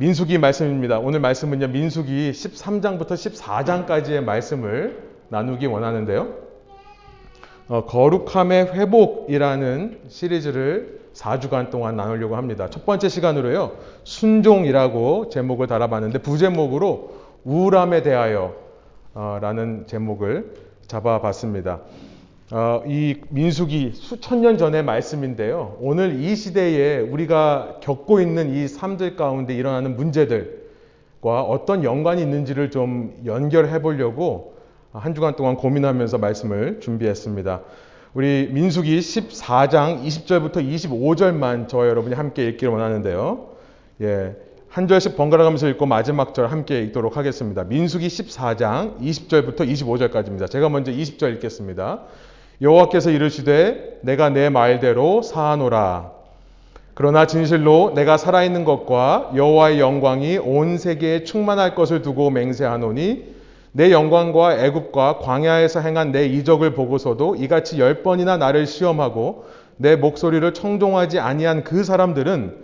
민수기 말씀입니다. 오늘 말씀은요, 민수기 13장부터 14장까지의 말씀을 나누기 원하는데요. 거룩함의 회복이라는 시리즈를 4주간 동안 나누려고 합니다. 첫 번째 시간으로요, 순종이라고 제목을 달아봤는데, 부제목으로 우울함에 대하여 라는 제목을 잡아봤습니다. 이 민수기 수천 년 전의 말씀인데요, 오늘 이 시대에 우리가 겪고 있는 이 삶들 가운데 일어나는 문제들과 어떤 연관이 있는지를 좀 연결해 보려고 한 주간 동안 고민하면서 말씀을 준비했습니다. 우리 민수기 14장 20절부터 25절만 저와 여러분이 함께 읽기를 원하는데요, 한 절씩 번갈아 가면서 읽고 마지막 절 함께 읽도록 하겠습니다. 민수기 14장 20절부터 25절까지입니다. 제가 먼저 20절 읽겠습니다. 여호와께서 이르시되 내가 내 말대로 사하노라. 그러나 진실로 내가 살아있는 것과 여호와의 영광이 온 세계에 충만할 것을 두고 맹세하노니 내 영광과 애굽과 광야에서 행한 내 이적을 보고서도 이같이 10번이나 나를 시험하고 내 목소리를 청종하지 아니한 그 사람들은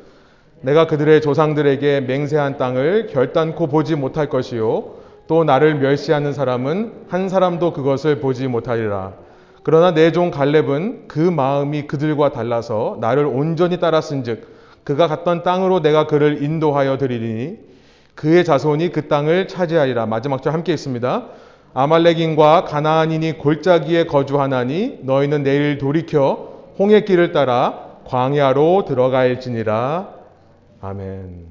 내가 그들의 조상들에게 맹세한 땅을 결단코 보지 못할 것이요 또 나를 멸시하는 사람은 한 사람도 그것을 보지 못하리라. 그러나 내 종 갈렙은 그 마음이 그들과 달라서 나를 온전히 따랐은즉 그가 갔던 땅으로 내가 그를 인도하여 드리리니 그의 자손이 그 땅을 차지하리라. 마지막 절 함께 있습니다. 아말렉인과 가나안인이 골짜기에 거주하나니 너희는 내일 돌이켜 홍해 길을 따라 광야로 들어갈지니라. 아멘.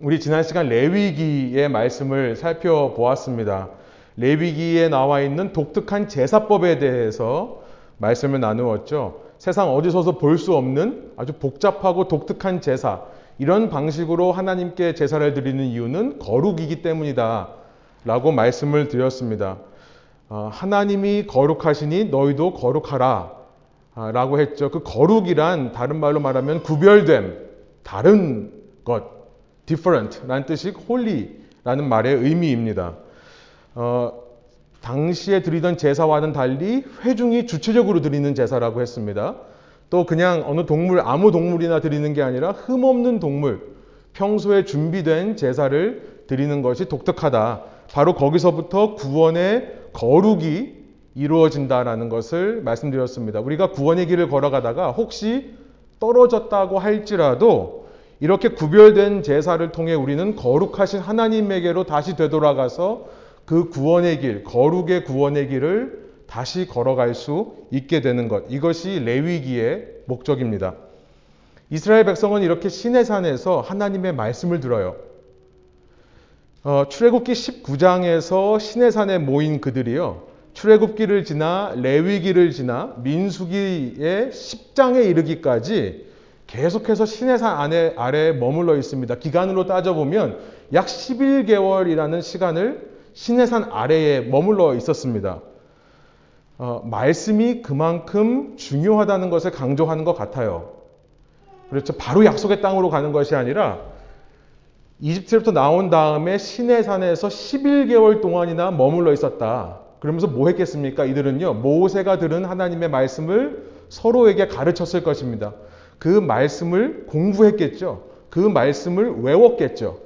우리 지난 시간 레위기의 말씀을 살펴보았습니다. 레위기에 나와 있는 독특한 제사법에 대해서 말씀을 나누었죠. 세상 어디서도 볼 수 없는 아주 복잡하고 독특한 제사, 이런 방식으로 하나님께 제사를 드리는 이유는 거룩이기 때문이다 라고 말씀을 드렸습니다. 하나님이 거룩하시니 너희도 거룩하라 라고 했죠. 그 거룩이란 다른 말로 말하면 구별됨, 다른 것, different 라는 뜻이 holy 라는 말의 의미입니다. 당시에 드리던 제사와는 달리 회중이 주체적으로 드리는 제사라고 했습니다. 또 그냥 어느 동물, 아무 동물이나 드리는 게 아니라 흠없는 동물, 평소에 준비된 제사를 드리는 것이 독특하다. 바로 거기서부터 구원의 거룩이 이루어진다라는 것을 말씀드렸습니다. 우리가 구원의 길을 걸어가다가 혹시 떨어졌다고 할지라도 이렇게 구별된 제사를 통해 우리는 거룩하신 하나님에게로 다시 되돌아가서 그 구원의 길, 거룩의 구원의 길을 다시 걸어갈 수 있게 되는 것, 이것이 레위기의 목적입니다. 이스라엘 백성은 이렇게 시내산에서 하나님의 말씀을 들어요. 출애굽기 19장에서 시내산에 모인 그들이요, 출애굽기를 지나 레위기를 지나 민수기의 10장에 이르기까지 계속해서 시내산 아래에 머물러 있습니다. 기간으로 따져보면 약 11개월이라는 시간을 시내산 아래에 머물러 있었습니다. 말씀이 그만큼 중요하다는 것을 강조하는 것 같아요. 그렇죠. 바로 약속의 땅으로 가는 것이 아니라 이집트로부터 나온 다음에 시내산에서 11개월 동안이나 머물러 있었다. 그러면서 뭐 했겠습니까? 이들은요, 모세가 들은 하나님의 말씀을 서로에게 가르쳤을 것입니다. 그 말씀을 공부했겠죠. 그 말씀을 외웠겠죠.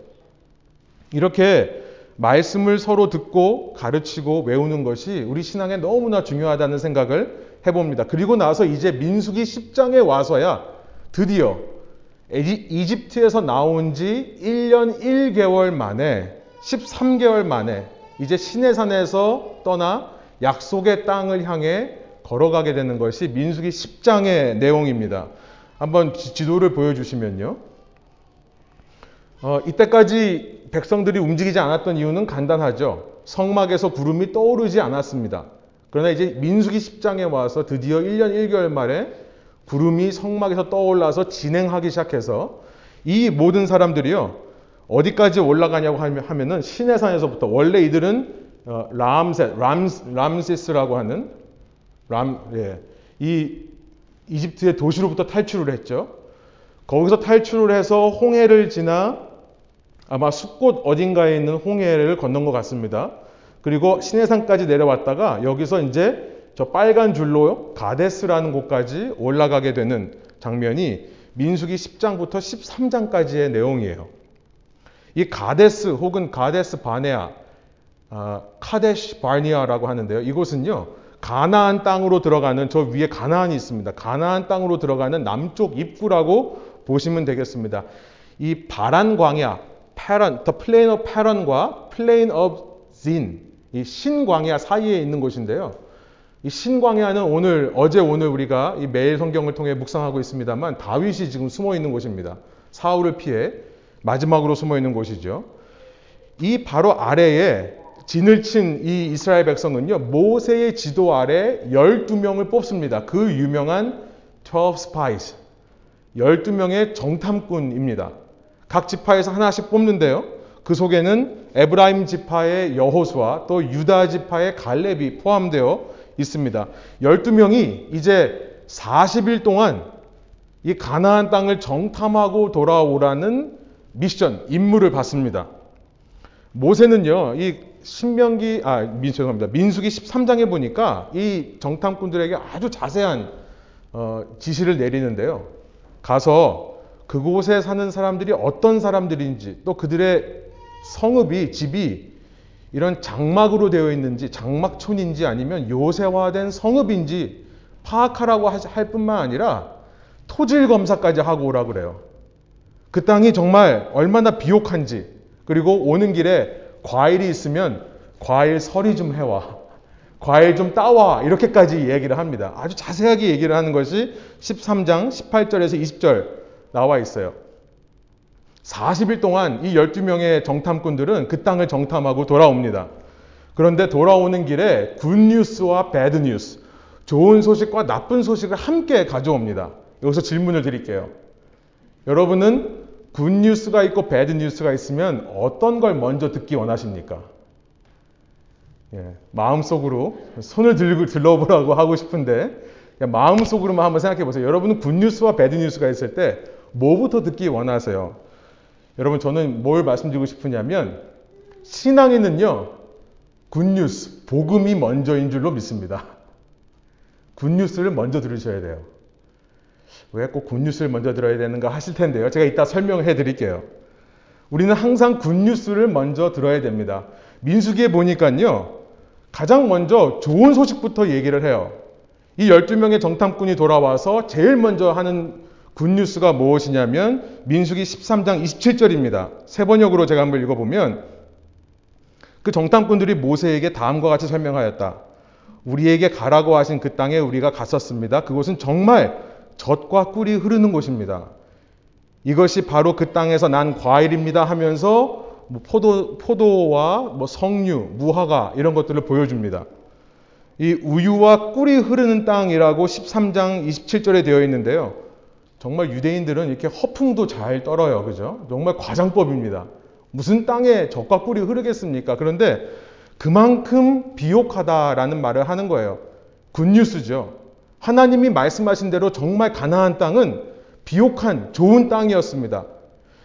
이렇게 말씀을 서로 듣고 가르치고 외우는 것이 우리 신앙에 너무나 중요하다는 생각을 해봅니다. 그리고 나서 이제 민수기 10장에 와서야 드디어 이집트에서 나온 지 1년 1개월 만에, 13개월 만에 이제 시내산에서 떠나 약속의 땅을 향해 걸어가게 되는 것이 민수기 10장의 내용입니다. 한번 지도를 보여주시면요. 이때까지 백성들이 움직이지 않았던 이유는 간단하죠. 성막에서 구름이 떠오르지 않았습니다. 그러나 이제 민수기 10장에 와서 드디어 1년 1개월 만에 구름이 성막에서 떠올라서 진행하기 시작해서 이 모든 사람들이요, 어디까지 올라가냐고 하면은 시내산에서부터, 원래 이들은 람세스라고 하는 이 이집트의 도시로부터 탈출을 했죠. 거기서 탈출을 해서 홍해를 지나 아마 숲곳 어딘가에 있는 홍해를 건넌 것 같습니다. 그리고 시내산까지 내려왔다가 여기서 이제 저 빨간 줄로 가데스라는 곳까지 올라가게 되는 장면이 민수기 10장부터 13장까지의 내용이에요. 이 가데스 혹은 가데스 바네아, 카데시 바네아라고 하는데요. 이곳은요, 가나안 땅으로 들어가는, 저 위에 가나안이 있습니다. 가나안 땅으로 들어가는 남쪽 입구라고 보시면 되겠습니다. 이 바란광야, The Plain of Paran과 Plain of Zin, 이 신광야 사이에 있는 곳인데요. 이 신광야는 어제 오늘 우리가 이 매일 성경을 통해 묵상하고 있습니다만 다윗이 지금 숨어 있는 곳입니다. 사울을 피해 마지막으로 숨어 있는 곳이죠. 이 바로 아래에 진을 친 이 이스라엘 백성은요, 모세의 지도 아래 12명을 뽑습니다. 그 유명한 12 spies, 12명의 정탐꾼입니다. 각 지파에서 하나씩 뽑는데요, 그 속에는 에브라임 지파의 여호수아, 또 유다 지파의 갈렙이 포함되어 있습니다. 12명이 이제 40일 동안 이 가나안 땅을 정탐하고 돌아오라는 미션, 임무를 받습니다. 모세는요, 이 민수기 13장에 보니까 이 정탐꾼들에게 아주 자세한 지시를 내리는데요. 가서 그곳에 사는 사람들이 어떤 사람들인지, 또 그들의 성읍이, 집이 이런 장막으로 되어 있는지, 장막촌인지 아니면 요새화된 성읍인지 파악하라고 할 뿐만 아니라 토질 검사까지 하고 오라고 그래요. 그 땅이 정말 얼마나 비옥한지, 그리고 오는 길에 과일이 있으면 과일 서리 좀 해와, 과일 좀 따와, 이렇게까지 얘기를 합니다. 아주 자세하게 얘기를 하는 것이 13장 18절에서 20절 나와 있어요. 40일 동안 이 12명의 정탐꾼들은 그 땅을 정탐하고 돌아옵니다. 그런데 돌아오는 길에 굿뉴스와 배드뉴스, 좋은 소식과 나쁜 소식을 함께 가져옵니다. 여기서 질문을 드릴게요. 여러분은 굿뉴스가 있고 배드뉴스가 있으면 어떤 걸 먼저 듣기 원하십니까? 예, 마음속으로 손을 들러보라고 하고 싶은데 마음속으로만 한번 생각해 보세요. 여러분은 굿뉴스와 배드뉴스가 있을 때 뭐부터 듣기 원하세요? 여러분, 저는 뭘 말씀드리고 싶으냐면 신앙에는요, 굿뉴스, 복음이 먼저인 줄로 믿습니다. 굿뉴스를 먼저 들으셔야 돼요. 왜 꼭 굿뉴스를 먼저 들어야 되는가 하실 텐데요, 제가 이따 설명해 드릴게요. 우리는 항상 굿뉴스를 먼저 들어야 됩니다. 민수기에 보니까요, 가장 먼저 좋은 소식부터 얘기를 해요. 이 12명의 정탐꾼이 돌아와서 제일 먼저 하는 굿뉴스가 무엇이냐면 민수기 13장 27절입니다. 세번역으로 제가 한번 읽어보면, 그 정탐꾼들이 모세에게 다음과 같이 설명하였다. 우리에게 가라고 하신 그 땅에 우리가 갔었습니다. 그곳은 정말 젖과 꿀이 흐르는 곳입니다. 이것이 바로 그 땅에서 난 과일입니다 하면서 포도와 석류, 무화과 이런 것들을 보여줍니다. 이 우유와 꿀이 흐르는 땅이라고 13장 27절에 되어 있는데요, 정말 유대인들은 이렇게 허풍도 잘 떨어요. 그죠? 정말 과장법입니다. 무슨 땅에 젖과 꿀이 흐르겠습니까? 그런데 그만큼 비옥하다라는 말을 하는 거예요. 굿뉴스죠. 하나님이 말씀하신 대로 정말 가나안 땅은 비옥한 좋은 땅이었습니다.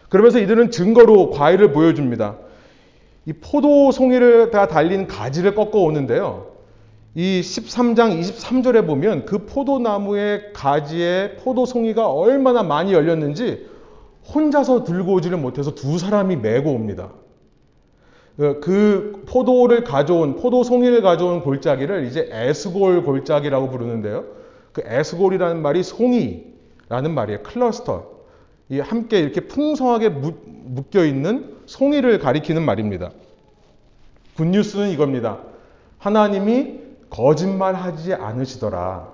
그러면서 이들은 증거로 과일을 보여줍니다. 이 포도 송이를 다 달린 가지를 꺾어 오는데요, 이 13장 23절에 보면 그 포도나무의 가지에 포도 송이가 얼마나 많이 열렸는지 혼자서 들고 오지를 못해서 두 사람이 메고 옵니다. 그 포도 송이를 가져온 골짜기를 이제 에스골 골짜기라고 부르는데요, 그 에스골이라는 말이 송이라는 말이에요. 클러스터, 이 함께 이렇게 풍성하게 묶여있는 송이를 가리키는 말입니다. 굿뉴스는 이겁니다. 하나님이 거짓말하지 않으시더라.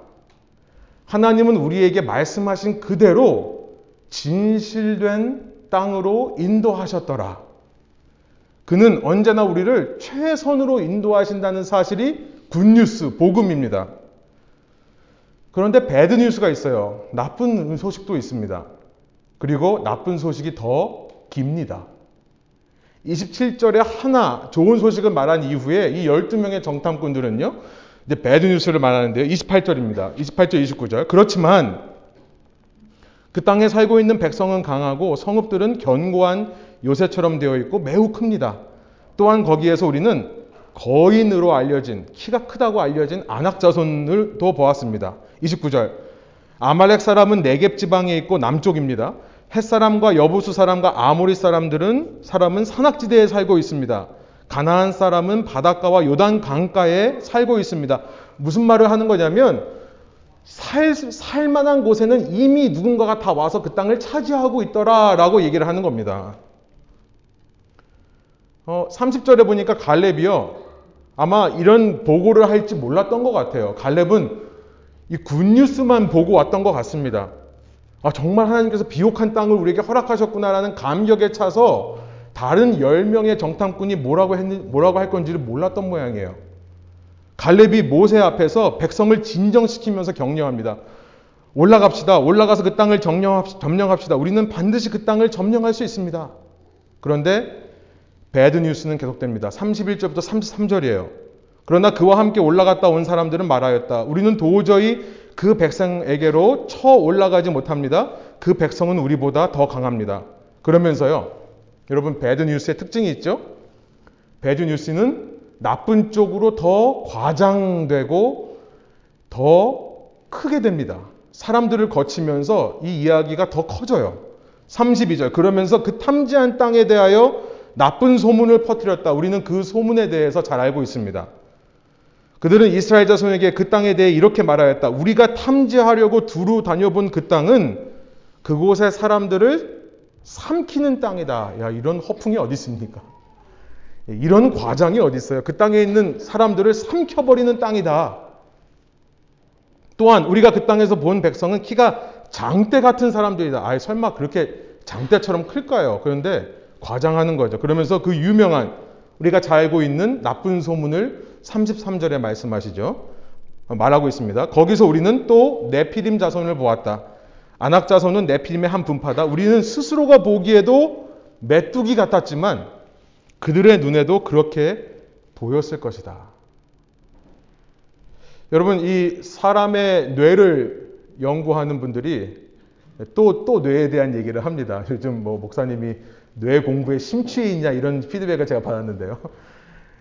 하나님은 우리에게 말씀하신 그대로 진실된 땅으로 인도하셨더라. 그는 언제나 우리를 최선으로 인도하신다는 사실이 굿뉴스, 복음입니다. 그런데 배드뉴스가 있어요. 나쁜 소식도 있습니다. 그리고 나쁜 소식이 더 깁니다. 27절에 하나 좋은 소식을 말한 이후에 이 12명의 정탐꾼들은요, 이제 배드뉴스를 말하는데요, 28절입니다. 28절, 29절. 그렇지만 그 땅에 살고 있는 백성은 강하고 성읍들은 견고한 요새처럼 되어 있고 매우 큽니다. 또한 거기에서 우리는 거인으로 알려진, 키가 크다고 알려진 아낙 자손을 또 보았습니다. 29절. 아말렉 사람은 네겝 지방에 있고 남쪽입니다. 햇사람과 여부수 사람과 아모리 사람은 산악지대에 살고 있습니다. 가나안 사람은 바닷가와 요단 강가에 살고 있습니다. 무슨 말을 하는 거냐면 살만한 곳에는 이미 누군가가 다 와서 그 땅을 차지하고 있더라라고 얘기를 하는 겁니다. 30절에 보니까 갈렙이요. 아마 이런 보고를 할지 몰랐던 것 같아요. 갈렙은 이 굿뉴스만 보고 왔던 것 같습니다. 아, 정말 하나님께서 비옥한 땅을 우리에게 허락하셨구나라는 감격에 차서 다른 10명의 정탐꾼이 뭐라고 할 건지를 몰랐던 모양이에요. 갈렙이 모세 앞에서 백성을 진정시키면서 격려합니다. 올라갑시다. 올라가서 그 땅을 점령합시다. 우리는 반드시 그 땅을 점령할 수 있습니다. 그런데 배드 뉴스는 계속됩니다. 31절부터 33절이에요. 그러나 그와 함께 올라갔다 온 사람들은 말하였다. 우리는 도저히 그 백성에게로 쳐 올라가지 못합니다. 그 백성은 우리보다 더 강합니다. 그러면서요. 여러분, 배드 뉴스의 특징이 있죠? 배드 뉴스는 나쁜 쪽으로 더 과장되고 더 크게 됩니다. 사람들을 거치면서 이 이야기가 더 커져요. 32절. 그러면서 그 탐지한 땅에 대하여 나쁜 소문을 퍼뜨렸다. 우리는 그 소문에 대해서 잘 알고 있습니다. 그들은 이스라엘 자손에게 그 땅에 대해 이렇게 말하였다. 우리가 탐지하려고 두루 다녀본 그 땅은 그곳의 사람들을 삼키는 땅이다. 야, 이런 허풍이 어디 있습니까? 이런 과장이 어디 있어요? 그 땅에 있는 사람들을 삼켜버리는 땅이다. 또한 우리가 그 땅에서 본 백성은 키가 장대 같은 사람들이다. 아이, 설마 그렇게 장대처럼 클까요? 그런데 과장하는 거죠. 그러면서 그 유명한 우리가 잘 알고 있는 나쁜 소문을 33절에 말씀하시죠. 말하고 있습니다. 거기서 우리는 또 네피림 자손을 보았다. 아낙 자손은 네피림의 한 분파다. 우리는 스스로가 보기에도 메뚜기 같았지만 그들의 눈에도 그렇게 보였을 것이다. 여러분, 이 사람의 뇌를 연구하는 분들이 또 뇌에 대한 얘기를 합니다. 요즘 목사님이 뇌 공부에 심취해 있냐 이런 피드백을 제가 받았는데요.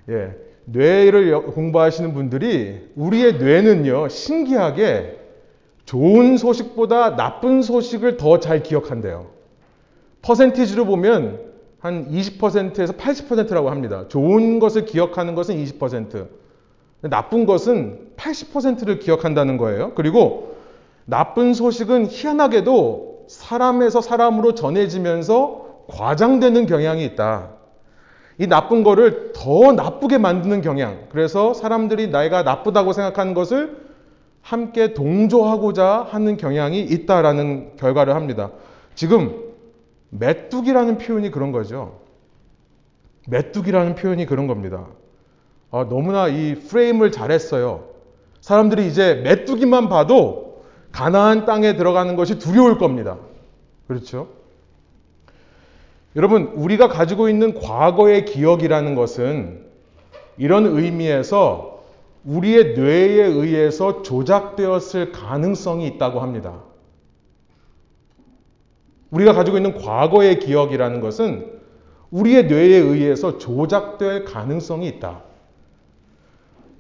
예, 뇌를 공부하시는 분들이 우리의 뇌는요 신기하게 좋은 소식보다 나쁜 소식을 더 잘 기억한대요. 퍼센티지로 보면 한 20%에서 80%라고 합니다. 좋은 것을 기억하는 것은 20%, 나쁜 것은 80%를 기억한다는 거예요. 그리고 나쁜 소식은 희한하게도 사람에서 사람으로 전해지면서 과장되는 경향이 있다. 이 나쁜 거를 더 나쁘게 만드는 경향. 그래서 사람들이 내가 나쁘다고 생각하는 것을 함께 동조하고자 하는 경향이 있다라는 결과를 합니다. 지금 메뚜기라는 표현이 그런 거죠. 메뚜기라는 표현이 그런 겁니다. 아, 너무나 이 프레임을 잘했어요. 사람들이 이제 메뚜기만 봐도 가나안 땅에 들어가는 것이 두려울 겁니다. 그렇죠? 여러분, 우리가 가지고 있는 과거의 기억이라는 것은 이런 의미에서 우리의 뇌에 의해서 조작되었을 가능성이 있다고 합니다. 우리가 가지고 있는 과거의 기억이라는 것은 우리의 뇌에 의해서 조작될 가능성이 있다.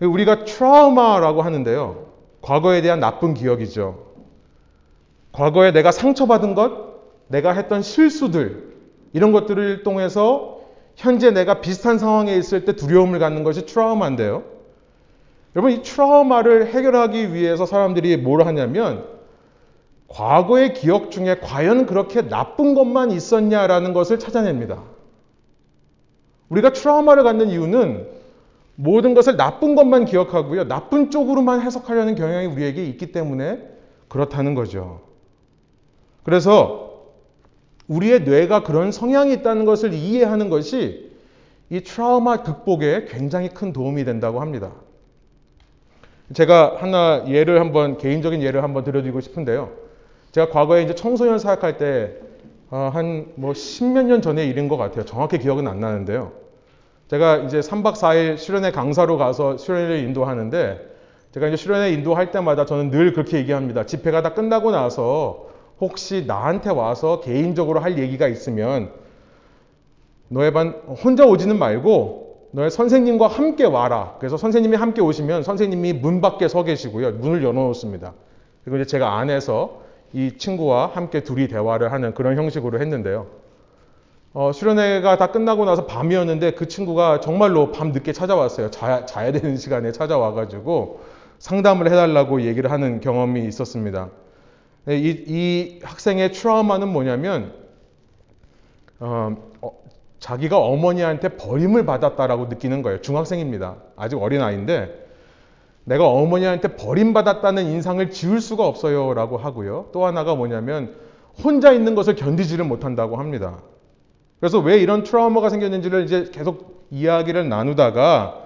우리가 트라우마라고 하는데요. 과거에 대한 나쁜 기억이죠. 과거에 내가 상처받은 것, 내가 했던 실수들, 이런 것들을 통해서 현재 내가 비슷한 상황에 있을 때 두려움을 갖는 것이 트라우마인데요. 여러분, 이 트라우마를 해결하기 위해서 사람들이 뭘 하냐면 과거의 기억 중에 과연 그렇게 나쁜 것만 있었냐라는 것을 찾아냅니다. 우리가 트라우마를 갖는 이유는 모든 것을 나쁜 것만 기억하고요. 나쁜 쪽으로만 해석하려는 경향이 우리에게 있기 때문에 그렇다는 거죠. 그래서 우리의 뇌가 그런 성향이 있다는 것을 이해하는 것이 이 트라우마 극복에 굉장히 큰 도움이 된다고 합니다. 제가 하나 개인적인 예를 한번 들려드리고 싶은데요. 제가 과거에 이제 청소년 사역할 때 한 10몇 년 전의 일인 것 같아요. 정확히 기억은 안 나는데요. 제가 이제 3박 4일 수련회 강사로 가서 수련회를 인도하는데 제가 이제 수련회 인도할 때마다 저는 늘 그렇게 얘기합니다. 집회가 다 끝나고 나서 혹시 나한테 와서 개인적으로 할 얘기가 있으면 너의 반 혼자 오지는 말고 너의 선생님과 함께 와라. 그래서 선생님이 함께 오시면 선생님이 문 밖에 서 계시고요. 문을 열어놓습니다. 그리고 이제 제가 안에서 이 친구와 함께 둘이 대화를 하는 그런 형식으로 했는데요. 수련회가 다 끝나고 나서 밤이었는데 그 친구가 정말로 밤 늦게 찾아왔어요. 자야 되는 시간에 찾아와가지고 상담을 해달라고 얘기를 하는 경험이 있었습니다. 이 학생의 트라우마는 뭐냐면 자기가 어머니한테 버림을 받았다라고 느끼는 거예요. 중학생입니다. 아직 어린 아이인데 내가 어머니한테 버림받았다는 인상을 지울 수가 없어요 라고 하고요. 또 하나가 뭐냐면 혼자 있는 것을 견디지를 못한다고 합니다. 그래서 왜 이런 트라우마가 생겼는지를 이제 계속 이야기를 나누다가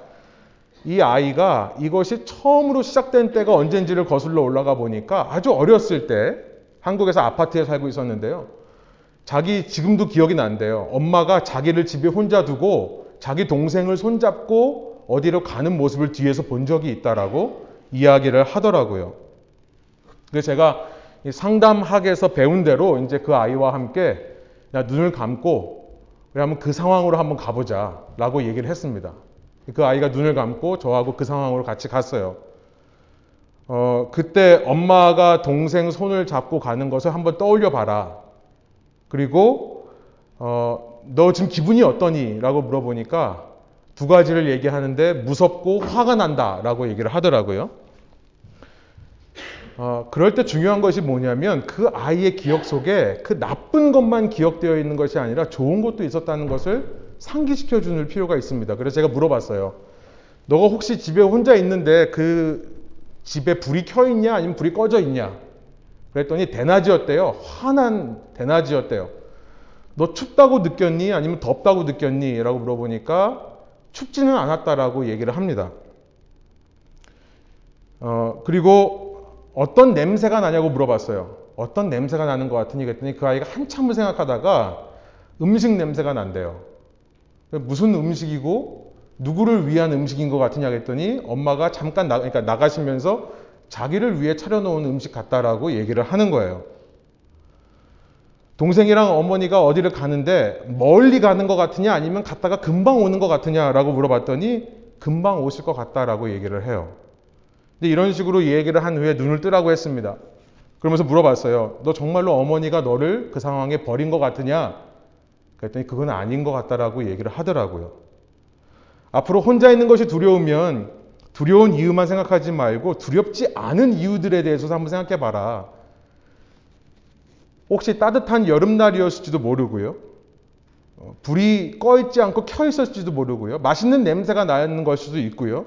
이 아이가 이것이 처음으로 시작된 때가 언젠지를 거슬러 올라가 보니까 아주 어렸을 때 한국에서 아파트에 살고 있었는데요. 자기 지금도 기억이 난대요. 엄마가 자기를 집에 혼자 두고 자기 동생을 손잡고 어디로 가는 모습을 뒤에서 본 적이 있다라고 이야기를 하더라고요. 그래서 제가 상담학에서 배운 대로 이제 그 아이와 함께 눈을 감고 그러면 그 상황으로 한번 가보자 라고 얘기를 했습니다. 그 아이가 눈을 감고 저하고 그 상황으로 같이 갔어요. 그때 엄마가 동생 손을 잡고 가는 것을 한번 떠올려 봐라. 그리고 너 지금 기분이 어떠니? 라고 물어보니까 두 가지를 얘기하는데 무섭고 화가 난다 라고 얘기를 하더라고요. 그럴 때 중요한 것이 뭐냐면 그 아이의 기억 속에 그 나쁜 것만 기억되어 있는 것이 아니라 좋은 것도 있었다는 것을 상기시켜 줄 필요가 있습니다. 그래서 제가 물어봤어요. 너가 혹시 집에 혼자 있는데 그 집에 불이 켜 있냐 아니면 불이 꺼져 있냐? 그랬더니 대낮이었대요. 환한 대낮이었대요. 너 춥다고 느꼈니? 아니면 덥다고 느꼈니? 라고 물어보니까 춥지는 않았다라고 얘기를 합니다. 그리고 어떤 냄새가 나냐고 물어봤어요. 어떤 냄새가 나는 것 같으니? 그랬더니 그 아이가 한참을 생각하다가 음식 냄새가 난대요. 무슨 음식이고 누구를 위한 음식인 것 같으냐 그랬더니 엄마가 잠깐 그러니까 나가시면서 자기를 위해 차려놓은 음식 같다라고 얘기를 하는 거예요. 동생이랑 어머니가 어디를 가는데 멀리 가는 것 같으냐 아니면 갔다가 금방 오는 것 같으냐라고 물어봤더니 금방 오실 것 같다라고 얘기를 해요. 근데 이런 식으로 얘기를 한 후에 눈을 뜨라고 했습니다. 그러면서 물어봤어요. 너 정말로 어머니가 너를 그 상황에 버린 것 같으냐? 그랬더니 그건 아닌 것 같다라고 얘기를 하더라고요. 앞으로 혼자 있는 것이 두려우면 두려운 이유만 생각하지 말고 두렵지 않은 이유들에 대해서 한번 생각해봐라. 혹시 따뜻한 여름날이었을지도 모르고요. 불이 꺼있지 않고 켜있었을지도 모르고요. 맛있는 냄새가 나는 걸 수도 있고요.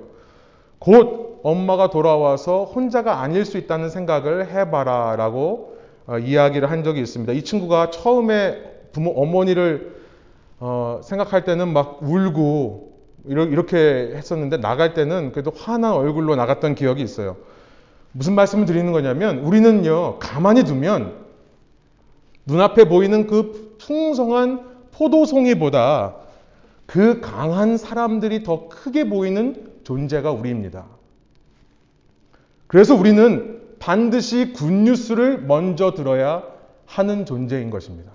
곧 엄마가 돌아와서 혼자가 아닐 수 있다는 생각을 해봐라 라고 이야기를 한 적이 있습니다. 이 친구가 처음에 어머니를 생각할 때는 막 울고 이렇게 했었는데 나갈 때는 그래도 화난 얼굴로 나갔던 기억이 있어요. 무슨 말씀을 드리는 거냐면 우리는요 가만히 두면 눈앞에 보이는 그 풍성한 포도송이보다 그 강한 사람들이 더 크게 보이는 존재가 우리입니다. 그래서 우리는 반드시 굿뉴스를 먼저 들어야 하는 존재인 것입니다.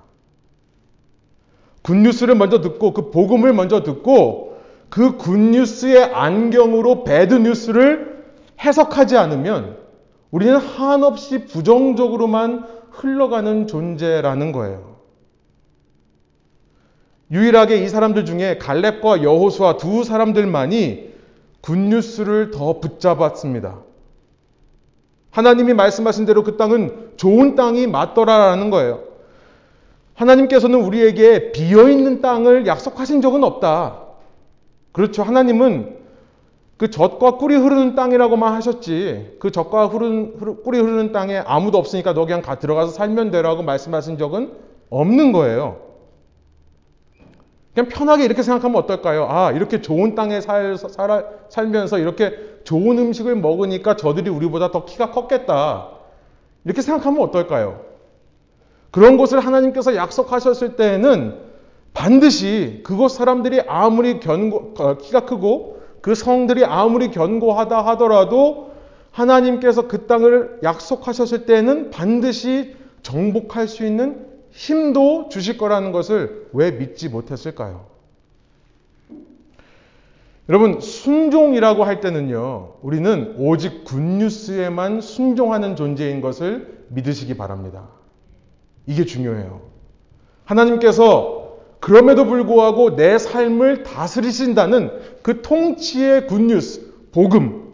굿뉴스를 먼저 듣고 그 복음을 먼저 듣고 그 굿뉴스의 안경으로 배드뉴스를 해석하지 않으면 우리는 한없이 부정적으로만 흘러가는 존재라는 거예요. 유일하게 이 사람들 중에 갈렙과 여호수아 두 사람들만이 굿뉴스를 더 붙잡았습니다. 하나님이 말씀하신 대로 그 땅은 좋은 땅이 맞더라라는 거예요. 하나님께서는 우리에게 비어있는 땅을 약속하신 적은 없다. 그렇죠. 하나님은 그 젖과 꿀이 흐르는 땅이라고만 하셨지 그 젖과 꿀이 흐르는 땅에 아무도 없으니까 너 그냥 들어가서 살면 되라고 말씀하신 적은 없는 거예요. 그냥 편하게 이렇게 생각하면 어떨까요? 아, 이렇게 좋은 땅에 살면서 이렇게 좋은 음식을 먹으니까 저들이 우리보다 더 키가 컸겠다. 이렇게 생각하면 어떨까요? 그런 것을 하나님께서 약속하셨을 때에는 반드시 그곳 사람들이 아무리 키가 크고 그 성들이 아무리 견고하다 하더라도 하나님께서 그 땅을 약속하셨을 때는 반드시 정복할 수 있는 힘도 주실 거라는 것을 왜 믿지 못했을까요? 여러분, 순종이라고 할 때는요, 우리는 오직 굿뉴스에만 순종하는 존재인 것을 믿으시기 바랍니다. 이게 중요해요. 하나님께서 그럼에도 불구하고 내 삶을 다스리신다는 그 통치의 굿뉴스, 복음,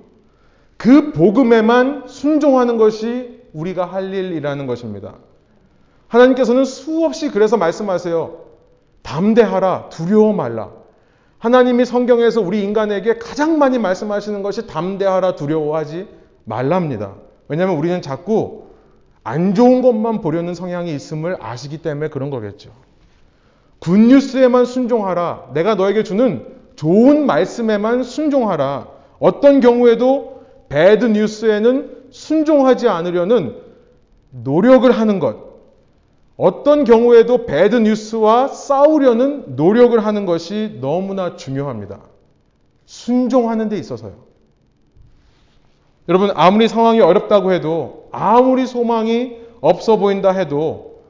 그 복음에만 순종하는 것이 우리가 할 일이라는 것입니다. 하나님께서는 수없이 그래서 말씀하세요. 담대하라, 두려워 말라. 하나님이 성경에서 우리 인간에게 가장 많이 말씀하시는 것이 담대하라, 두려워하지 말랍니다. 왜냐하면 우리는 자꾸 안 좋은 것만 보려는 성향이 있음을 아시기 때문에 그런 거겠죠. 굿뉴스에만 순종하라. 내가 너에게 주는 좋은 말씀에만 순종하라. 어떤 경우에도 배드 뉴스에는 순종하지 않으려는 노력을 하는 것. 어떤 경우에도 배드 뉴스와 싸우려는 노력을 하는 것이 너무나 중요합니다. 순종하는 데 있어서요. 여러분, 아무리 상황이 어렵다고 해도, 아무리 소망이 없어 보인다 해도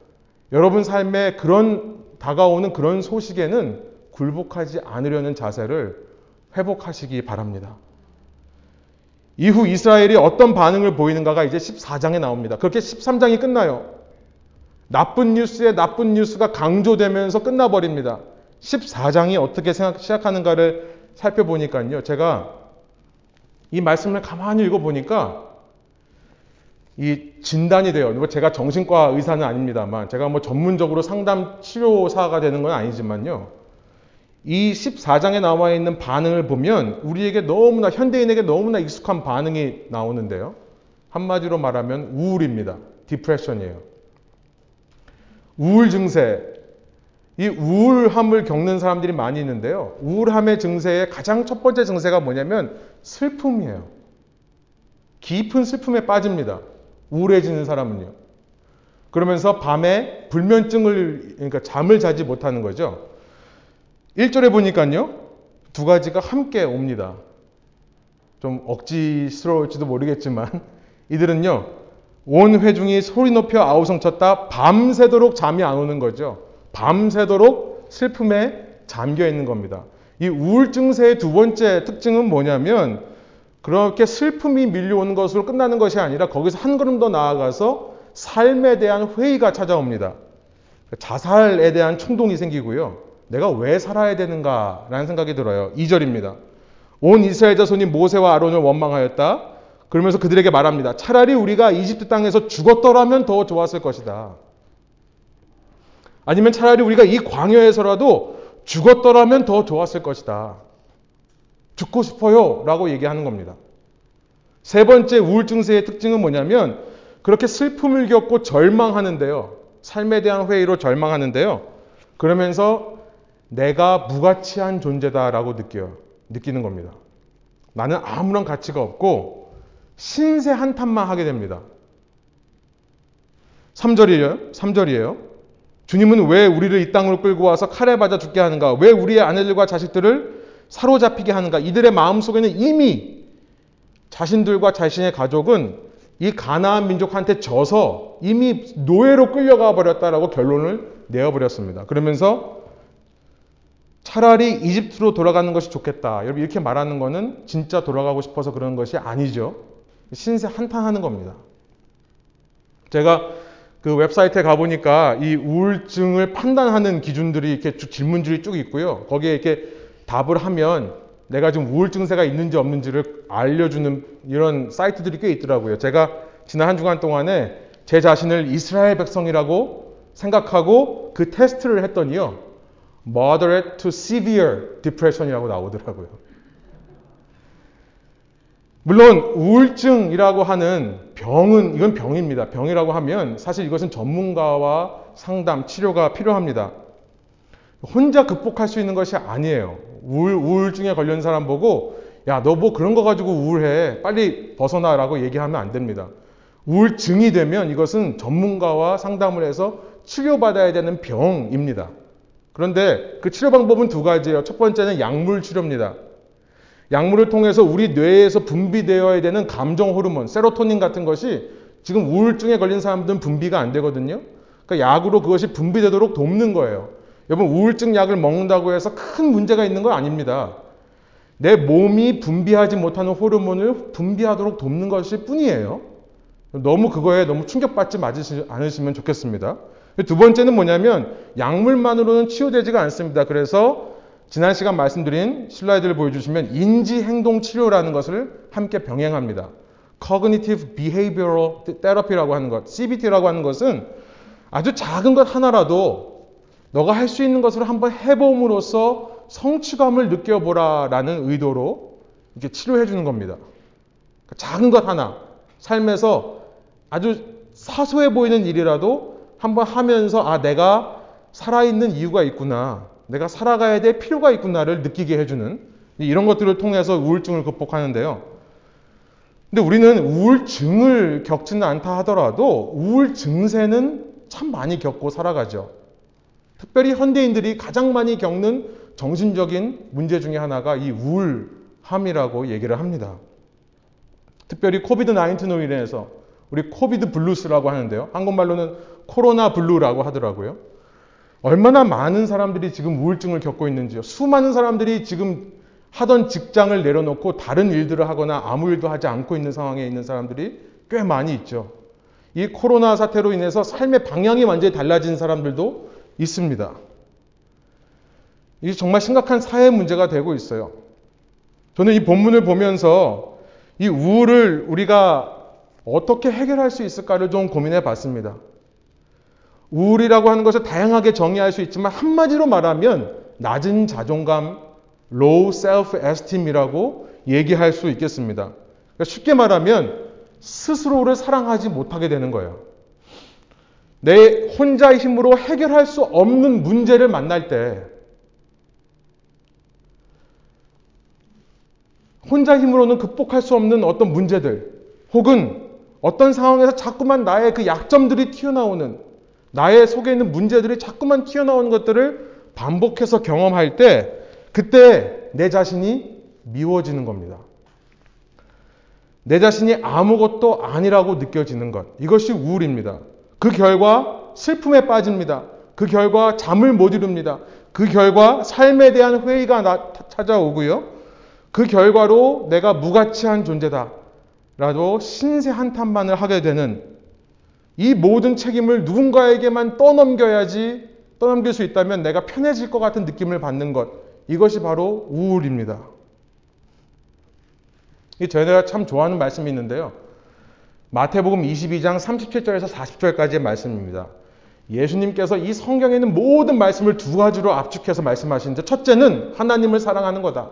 여러분 삶에 다가오는 그런 소식에는 굴복하지 않으려는 자세를 회복하시기 바랍니다. 이후 이스라엘이 어떤 반응을 보이는가가 이제 14장에 나옵니다. 그렇게 13장이 끝나요. 나쁜 뉴스에 나쁜 뉴스가 강조되면서 끝나버립니다. 14장이 어떻게 시작하는가를 살펴보니까요. 제가 이 말씀을 가만히 읽어보니까 이 진단이 돼요. 제가 정신과 의사는 아닙니다만, 제가 전문적으로 상담 치료사가 되는 건 아니지만요. 이 14장에 나와 있는 반응을 보면 우리에게 너무나, 현대인에게 너무나 익숙한 반응이 나오는데요. 한마디로 말하면 우울입니다. 디프레션이에요. 우울 증세, 이 우울함을 겪는 사람들이 많이 있는데요. 우울함의 증세의 가장 첫 번째 증세가 뭐냐면 슬픔이에요. 깊은 슬픔에 빠집니다. 우울해지는 사람은요. 그러면서 밤에 불면증을, 그러니까 잠을 자지 못하는 거죠. 1절에 보니까요, 두 가지가 함께 옵니다. 좀 억지스러울지도 모르겠지만 이들은요, 온 회중이 소리 높여 아우성쳤다. 밤새도록 잠이 안 오는 거죠. 밤새도록 슬픔에 잠겨 있는 겁니다. 이 우울 증세의 두 번째 특징은 뭐냐면, 그렇게 슬픔이 밀려오는 것으로 끝나는 것이 아니라 거기서 한 걸음 더 나아가서 삶에 대한 회의가 찾아옵니다. 자살에 대한 충동이 생기고요. 내가 왜 살아야 되는가 라는 생각이 들어요. 2절입니다. 온 이스라엘 자손이 모세와 아론을 원망하였다. 그러면서 그들에게 말합니다. 차라리 우리가 이집트 땅에서 죽었더라면 더 좋았을 것이다. 아니면 차라리 우리가 이 광야에서라도 죽었더라면 더 좋았을 것이다. 죽고 싶어요 라고 얘기하는 겁니다. 세 번째 우울 증세의 특징은 뭐냐면, 그렇게 슬픔을 겪고 절망하는데요. 삶에 대한 회의로 절망하는데요. 그러면서 내가 무가치한 존재다라고 느끼는 겁니다. 나는 아무런 가치가 없고 신세 한탄만 하게 됩니다. 3절이에요. 주님은 왜 우리를 이 땅으로 끌고 와서 칼에 맞아 죽게 하는가? 왜 우리의 아내들과 자식들을 사로잡히게 하는가? 이들의 마음속에는 이미 자신들과 자신의 가족은 이 가나안 민족한테 져서 이미 노예로 끌려가 버렸다라고 결론을 내어버렸습니다. 그러면서 차라리 이집트로 돌아가는 것이 좋겠다. 여러분, 이렇게 말하는 거는 진짜 돌아가고 싶어서 그러는 것이 아니죠. 신세 한탄하는 겁니다. 제가 그 웹사이트에 가보니까 이 우울증을 판단하는 기준들이 이렇게 질문줄이 쭉 있고요. 거기에 이렇게 답을 하면 내가 지금 우울증세가 있는지 없는지를 알려주는 이런 사이트들이 꽤 있더라고요. 제가 지난 한 주간 동안에 제 자신을 이스라엘 백성이라고 생각하고 그 테스트를 했더니요. Moderate to Severe Depression이라고 나오더라고요. 물론 우울증이라고 하는 병은, 이건 병입니다. 병이라고 하면 사실 이것은 전문가와 상담, 치료가 필요합니다. 혼자 극복할 수 있는 것이 아니에요. 우울증에 걸린 사람 보고 야, 너 뭐 그런 거 가지고 우울해. 빨리 벗어나 라고 얘기하면 안 됩니다. 우울증이 되면 이것은 전문가와 상담을 해서 치료받아야 되는 병입니다. 그런데 그 치료 방법은 두 가지예요. 첫 번째는 약물 치료입니다. 약물을 통해서 우리 뇌에서 분비되어야 되는 감정 호르몬, 세로토닌 같은 것이 지금 우울증에 걸린 사람들은 분비가 안 되거든요. 그러니까 약으로 그것이 분비되도록 돕는 거예요. 여러분, 우울증 약을 먹는다고 해서 큰 문제가 있는 건 아닙니다. 내 몸이 분비하지 못하는 호르몬을 분비하도록 돕는 것일 뿐이에요. 너무 그거에 너무 충격받지 않으시면 좋겠습니다. 두 번째는 뭐냐면 약물만으로는 치유되지가 않습니다. 그래서 지난 시간 말씀드린 슬라이드를 보여주시면 인지행동치료라는 것을 함께 병행합니다. Cognitive Behavioral Therapy라고 하는 것, CBT라고 하는 것은 아주 작은 것 하나라도 너가 할 수 있는 것으로 한번 해봄으로써 성취감을 느껴보라라는 의도로 이렇게 치료해 주는 겁니다. 작은 것 하나, 삶에서 아주 사소해 보이는 일이라도 한번 하면서 아, 내가 살아있는 이유가 있구나, 내가 살아가야 될 필요가 있구나를 느끼게 해주는 이런 것들을 통해서 우울증을 극복하는데요. 근데 우리는 우울증을 겪지는 않다 하더라도 우울 증세는 참 많이 겪고 살아가죠. 특별히 현대인들이 가장 많이 겪는 정신적인 문제 중에 하나가 이 우울함이라고 얘기를 합니다. 특별히 코비드-19로 인해서 우리 코비드 블루스라고 하는데요. 한국말로는 코로나 블루라고 하더라고요. 얼마나 많은 사람들이 지금 우울증을 겪고 있는지요. 수많은 사람들이 지금 하던 직장을 내려놓고 다른 일들을 하거나 아무 일도 하지 않고 있는 상황에 있는 사람들이 꽤 많이 있죠. 이 코로나 사태로 인해서 삶의 방향이 완전히 달라진 사람들도 있습니다. 이게 정말 심각한 사회 문제가 되고 있어요. 저는 이 본문을 보면서 이 우울을 우리가 어떻게 해결할 수 있을까를 좀 고민해 봤습니다. 우울이라고 하는 것을 다양하게 정의할 수 있지만 한마디로 말하면 낮은 자존감, low self-esteem이라고 얘기할 수 있겠습니다. 그러니까 쉽게 말하면 스스로를 사랑하지 못하게 되는 거예요. 내 혼자의 힘으로 해결할 수 없는 문제를 만날 때 혼자 힘으로는 극복할 수 없는 어떤 문제들 혹은 어떤 상황에서 자꾸만 나의 그 약점들이 튀어나오는 나의 속에 있는 문제들이 자꾸만 튀어나오는 것들을 반복해서 경험할 때 그때 내 자신이 미워지는 겁니다. 내 자신이 아무것도 아니라고 느껴지는 것. 이것이 우울입니다. 그 결과 슬픔에 빠집니다. 그 결과 잠을 못 이룹니다. 그 결과 삶에 대한 회의가 찾아오고요. 그 결과로 내가 무가치한 존재다 라도 신세 한탄만을 하게 되는 이 모든 책임을 누군가에게만 떠넘길 수 있다면 내가 편해질 것 같은 느낌을 받는 것. 이것이 바로 우울입니다. 제가 참 좋아하는 말씀이 있는데요. 마태복음 22장 37절에서 40절까지의 말씀입니다. 예수님께서 이 성경에 있는 모든 말씀을 두 가지로 압축해서 말씀하시는데 첫째는 하나님을 사랑하는 거다.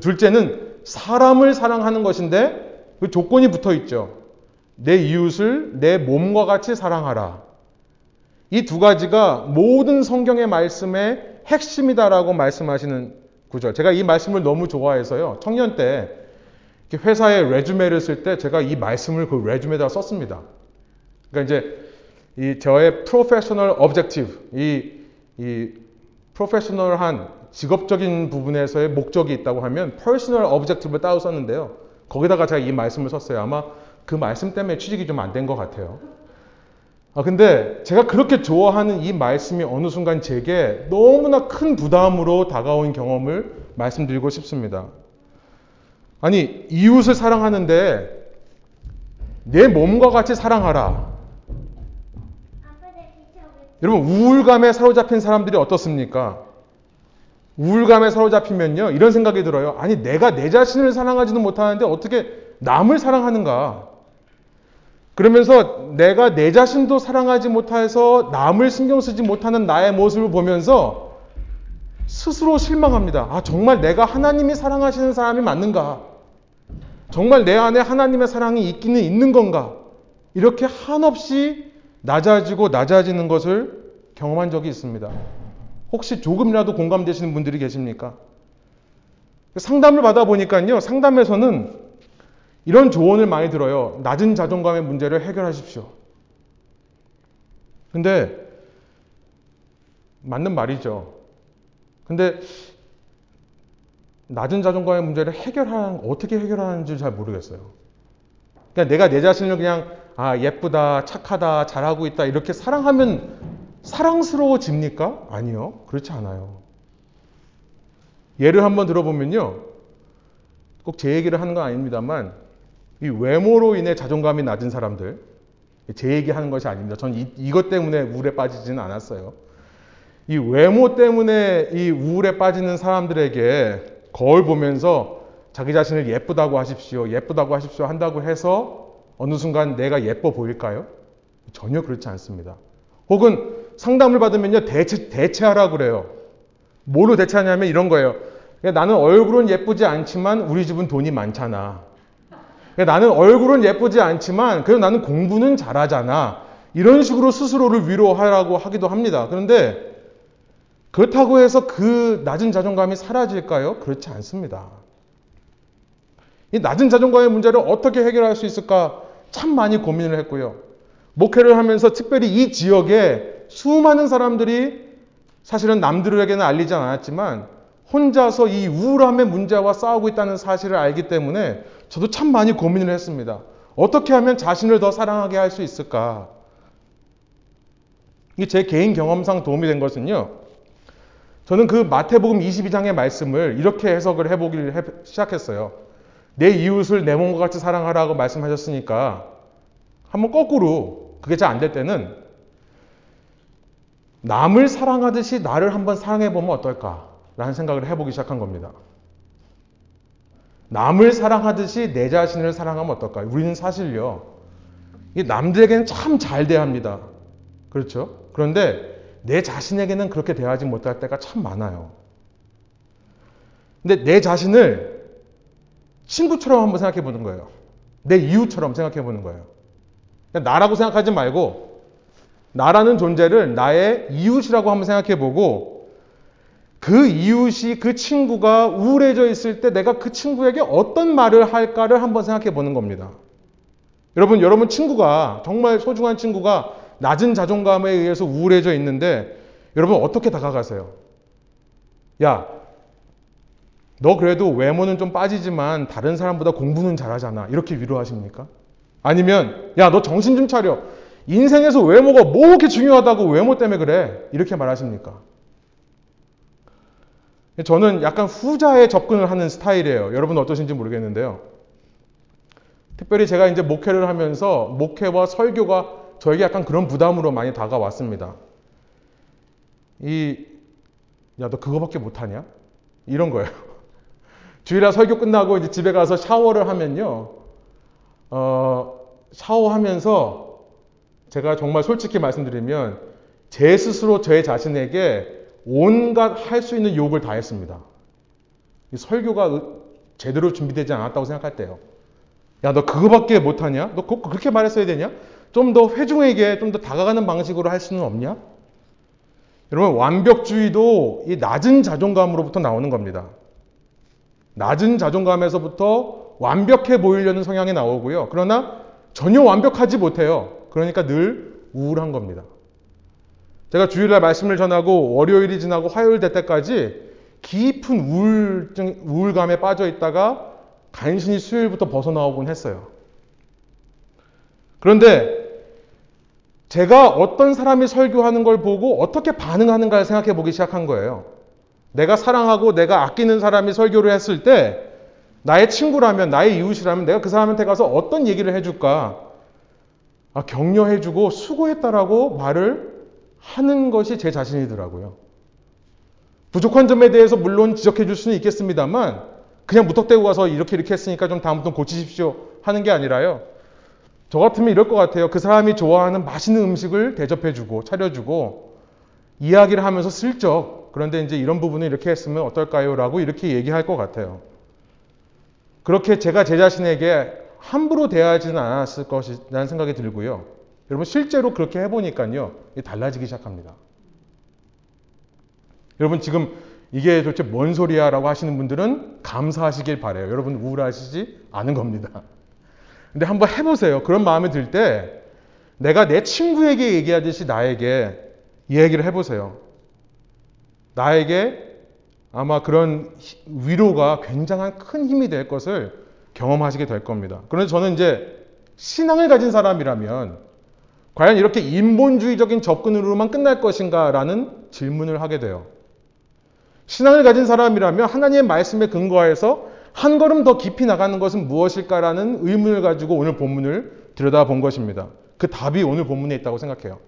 둘째는 사람을 사랑하는 것인데 그 조건이 붙어 있죠. 내 이웃을 내 몸과 같이 사랑하라. 이 두 가지가 모든 성경의 말씀의 핵심이다라고 말씀하시는 구절. 제가 이 말씀을 너무 좋아해서요. 청년 때 회사에 레주메를 쓸 때 제가 이 말씀을 그 레주메에다 썼습니다. 그러니까 이제 이 저의 프로페셔널 오브젝티브, 이 프로페셔널한 직업적인 부분에서의 목적이 있다고 하면 퍼스널 오브젝티브를 따로 썼는데요. 거기다가 제가 이 말씀을 썼어요. 아마 그 말씀 때문에 취직이 좀 안 된 것 같아요. 근데 제가 그렇게 좋아하는 이 말씀이 어느 순간 제게 너무나 큰 부담으로 다가온 경험을 말씀드리고 싶습니다. 아니, 이웃을 사랑하는데 내 몸과 같이 사랑하라. 여러분, 우울감에 사로잡힌 사람들이 어떻습니까? 우울감에 사로잡히면요, 이런 생각이 들어요. 아니, 내가 내 자신을 사랑하지는 못하는데 어떻게 남을 사랑하는가? 그러면서 내가 내 자신도 사랑하지 못해서 남을 신경 쓰지 못하는 나의 모습을 보면서 스스로 실망합니다. 아, 정말 내가 하나님이 사랑하시는 사람이 맞는가? 정말 내 안에 하나님의 사랑이 있기는 있는 건가? 이렇게 한없이 낮아지는 것을 경험한 적이 있습니다. 혹시 조금이라도 공감되시는 분들이 계십니까? 상담을 받아보니까요, 상담에서는 이런 조언을 많이 들어요. 낮은 자존감의 문제를 해결하십시오. 근데 맞는 말이죠. 근데 낮은 자존감의 문제를 어떻게 해결하는지 잘 모르겠어요. 그냥 내가 내 자신을 그냥 아, 예쁘다, 착하다, 잘하고 있다 이렇게 사랑하면 사랑스러워집니까? 아니요. 그렇지 않아요. 예를 한번 들어보면요. 꼭 제 얘기를 하는 건 아닙니다만 이 외모로 인해 자존감이 낮은 사람들, 제 얘기하는 것이 아닙니다. 저는 이것 때문에 우울에 빠지지는 않았어요. 이 외모 때문에 이 우울에 빠지는 사람들에게 거울 보면서 자기 자신을 예쁘다고 하십시오, 예쁘다고 하십시오 한다고 해서 어느 순간 내가 예뻐 보일까요? 전혀 그렇지 않습니다. 혹은 상담을 받으면요, 대체하라고 그래요. 뭐로 대체하냐면 이런 거예요. 나는 얼굴은 예쁘지 않지만 우리 집은 돈이 많잖아. 나는 얼굴은 예쁘지 않지만 그래도 나는 공부는 잘하잖아. 이런 식으로 스스로를 위로하라고 하기도 합니다. 그런데 그렇다고 해서 그 낮은 자존감이 사라질까요? 그렇지 않습니다. 이 낮은 자존감의 문제를 어떻게 해결할 수 있을까 참 많이 고민을 했고요. 목회를 하면서 특별히 이 지역에 수많은 사람들이 사실은 남들에게는 알리지 않았지만 혼자서 이 우울함의 문제와 싸우고 있다는 사실을 알기 때문에 저도 참 많이 고민을 했습니다. 어떻게 하면 자신을 더 사랑하게 할 수 있을까? 이게 제 개인 경험상 도움이 된 것은요, 저는 그 마태복음 22장의 말씀을 이렇게 해석을 해보기를 시작했어요. 내 이웃을 내 몸과 같이 사랑하라고 말씀하셨으니까 한번 거꾸로, 그게 잘 안 될 때는 남을 사랑하듯이 나를 한번 사랑해보면 어떨까? 라는 생각을 해보기 시작한 겁니다. 남을 사랑하듯이 내 자신을 사랑하면 어떨까요? 우리는 사실요, 남들에게는 참 잘 대합니다. 그렇죠? 그런데 내 자신에게는 그렇게 대하지 못할 때가 참 많아요. 근데 내 자신을 친구처럼 한번 생각해 보는 거예요. 내 이웃처럼 생각해 보는 거예요. 나라고 생각하지 말고 나라는 존재를 나의 이웃이라고 한번 생각해 보고, 그 이웃이, 그 친구가 우울해져 있을 때 내가 그 친구에게 어떤 말을 할까를 한번 생각해 보는 겁니다. 여러분 친구가, 정말 소중한 친구가 낮은 자존감에 의해서 우울해져 있는데 여러분 어떻게 다가가세요? 야, 너 그래도 외모는 좀 빠지지만 다른 사람보다 공부는 잘하잖아. 이렇게 위로하십니까? 아니면 야, 너 정신 좀 차려. 인생에서 외모가 뭐 그렇게 중요하다고 외모 때문에 그래. 이렇게 말하십니까? 저는 약간 후자에 접근을 하는 스타일이에요. 여러분 어떠신지 모르겠는데요. 특별히 제가 이제 목회를 하면서 목회와 설교가 저에게 약간 그런 부담으로 많이 다가왔습니다. 야, 너 그거밖에 못하냐? 이런 거예요. 주일날 설교 끝나고 이제 집에 가서 샤워를 하면요, 샤워하면서 제가 정말 솔직히 말씀드리면 제 스스로 제 자신에게 온갖 할 수 있는 욕을 다 했습니다. 설교가 제대로 준비되지 않았다고 생각할 때요. 야, 너 그거밖에 못하냐? 너 그렇게 말했어야 되냐? 좀 더 회중에게 좀 더 다가가는 방식으로 할 수는 없냐? 여러분, 완벽주의도 이 낮은 자존감으로부터 나오는 겁니다. 낮은 자존감에서부터 완벽해 보이려는 성향이 나오고요. 그러나 전혀 완벽하지 못해요. 그러니까 늘 우울한 겁니다. 제가 주일날 말씀을 전하고 월요일이 지나고 화요일 될 때까지 깊은 우울감에 빠져 있다가 간신히 수요일부터 벗어나오곤 했어요. 그런데 제가 어떤 사람이 설교하는 걸 보고 어떻게 반응하는가를 생각해 보기 시작한 거예요. 내가 사랑하고 내가 아끼는 사람이 설교를 했을 때, 나의 친구라면, 나의 이웃이라면 내가 그 사람한테 가서 어떤 얘기를 해줄까? 격려해주고 수고했다라고 말을 하는 것이 제 자신이더라고요. 부족한 점에 대해서 물론 지적해 줄 수는 있겠습니다만 그냥 무턱대고 가서 이렇게 했으니까 좀 다음부터 고치십시오 하는 게 아니라요. 저 같으면 이럴 것 같아요. 그 사람이 좋아하는 맛있는 음식을 대접해 주고 차려주고 이야기를 하면서 슬쩍, 그런데 이제 이런 부분을 이렇게 했으면 어떨까요? 라고 이렇게 얘기할 것 같아요. 그렇게 제가 제 자신에게 함부로 대하지는 않았을 것이라는 생각이 들고요. 여러분, 실제로 그렇게 해보니까요, 달라지기 시작합니다. 여러분, 지금 이게 도대체 뭔 소리야 라고 하시는 분들은 감사하시길 바라요. 여러분, 우울하시지 않은 겁니다. 근데 한번 해보세요. 그런 마음이 들 때 내가 내 친구에게 얘기하듯이 나에게 얘기를 해보세요. 나에게 아마 그런 위로가 굉장한 큰 힘이 될 것을 경험하시게 될 겁니다. 그런데 저는 이제 신앙을 가진 사람이라면 과연 이렇게 인본주의적인 접근으로만 끝날 것인가 라는 질문을 하게 돼요. 신앙을 가진 사람이라면 하나님의 말씀에 근거해서 한 걸음 더 깊이 나가는 것은 무엇일까라는 의문을 가지고 오늘 본문을 들여다본 것입니다. 그 답이 오늘 본문에 있다고 생각해요.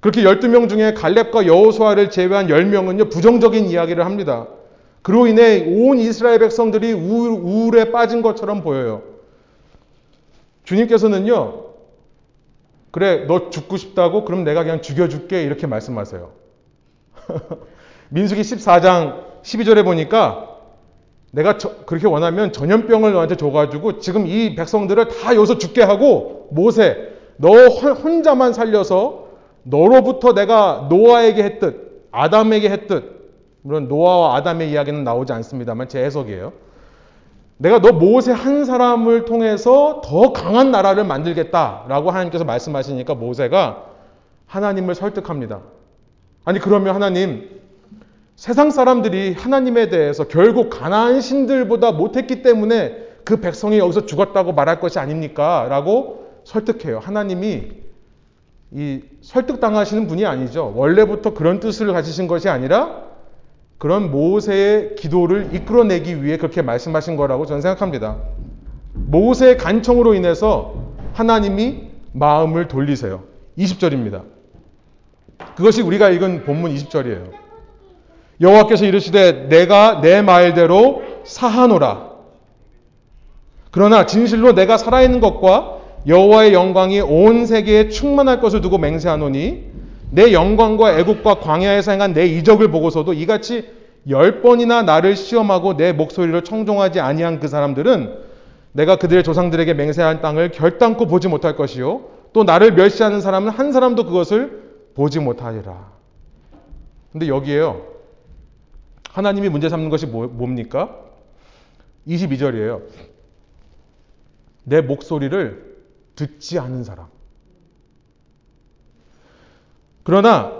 그렇게 12명 중에 갈렙과 여호수아를 제외한 10명은요, 부정적인 이야기를 합니다. 그로 인해 온 이스라엘 백성들이 우울에 빠진 것처럼 보여요. 주님께서는요, 그래, 너 죽고 싶다고? 그럼 내가 그냥 죽여줄게. 이렇게 말씀하세요. 민수기 14장 12절에 보니까 내가 그렇게 원하면 전염병을 너한테 줘가지고 지금 이 백성들을 다 여기서 죽게 하고, 모세, 너 혼자만 살려서 너로부터 내가 노아에게 했듯, 아담에게 했듯, 물론 노아와 아담의 이야기는 나오지 않습니다만 제 해석이에요. 내가 너 모세 한 사람을 통해서 더 강한 나라를 만들겠다라고 하나님께서 말씀하시니까 모세가 하나님을 설득합니다. 아니, 그러면 하나님, 세상 사람들이 하나님에 대해서 결국 가나안 신들보다 못했기 때문에 그 백성이 여기서 죽었다고 말할 것이 아닙니까? 라고 설득해요. 하나님이 이 설득당하시는 분이 아니죠. 원래부터 그런 뜻을 가지신 것이 아니라 그런 모세의 기도를 이끌어내기 위해 그렇게 말씀하신 거라고 저는 생각합니다. 모세의 간청으로 인해서 하나님이 마음을 돌리세요. 20절입니다. 그것이 우리가 읽은 본문 20절이에요. 여호와께서 이르시되 내가 내 말대로 사하노라. 그러나 진실로 내가 살아있는 것과 여호와의 영광이 온 세계에 충만할 것을 두고 맹세하노니 내 영광과 애국과 광야에서 행한 내 이적을 보고서도 이같이 10번이나 나를 시험하고 내 목소리를 청종하지 아니한 그 사람들은 내가 그들의 조상들에게 맹세한 땅을 결단코 보지 못할 것이요 또 나를 멸시하는 사람은 한 사람도 그것을 보지 못하리라. 근데 여기에요, 하나님이 문제 삼는 것이 뭡니까? 22절이에요. 내 목소리를 듣지 않은 사람. 그러나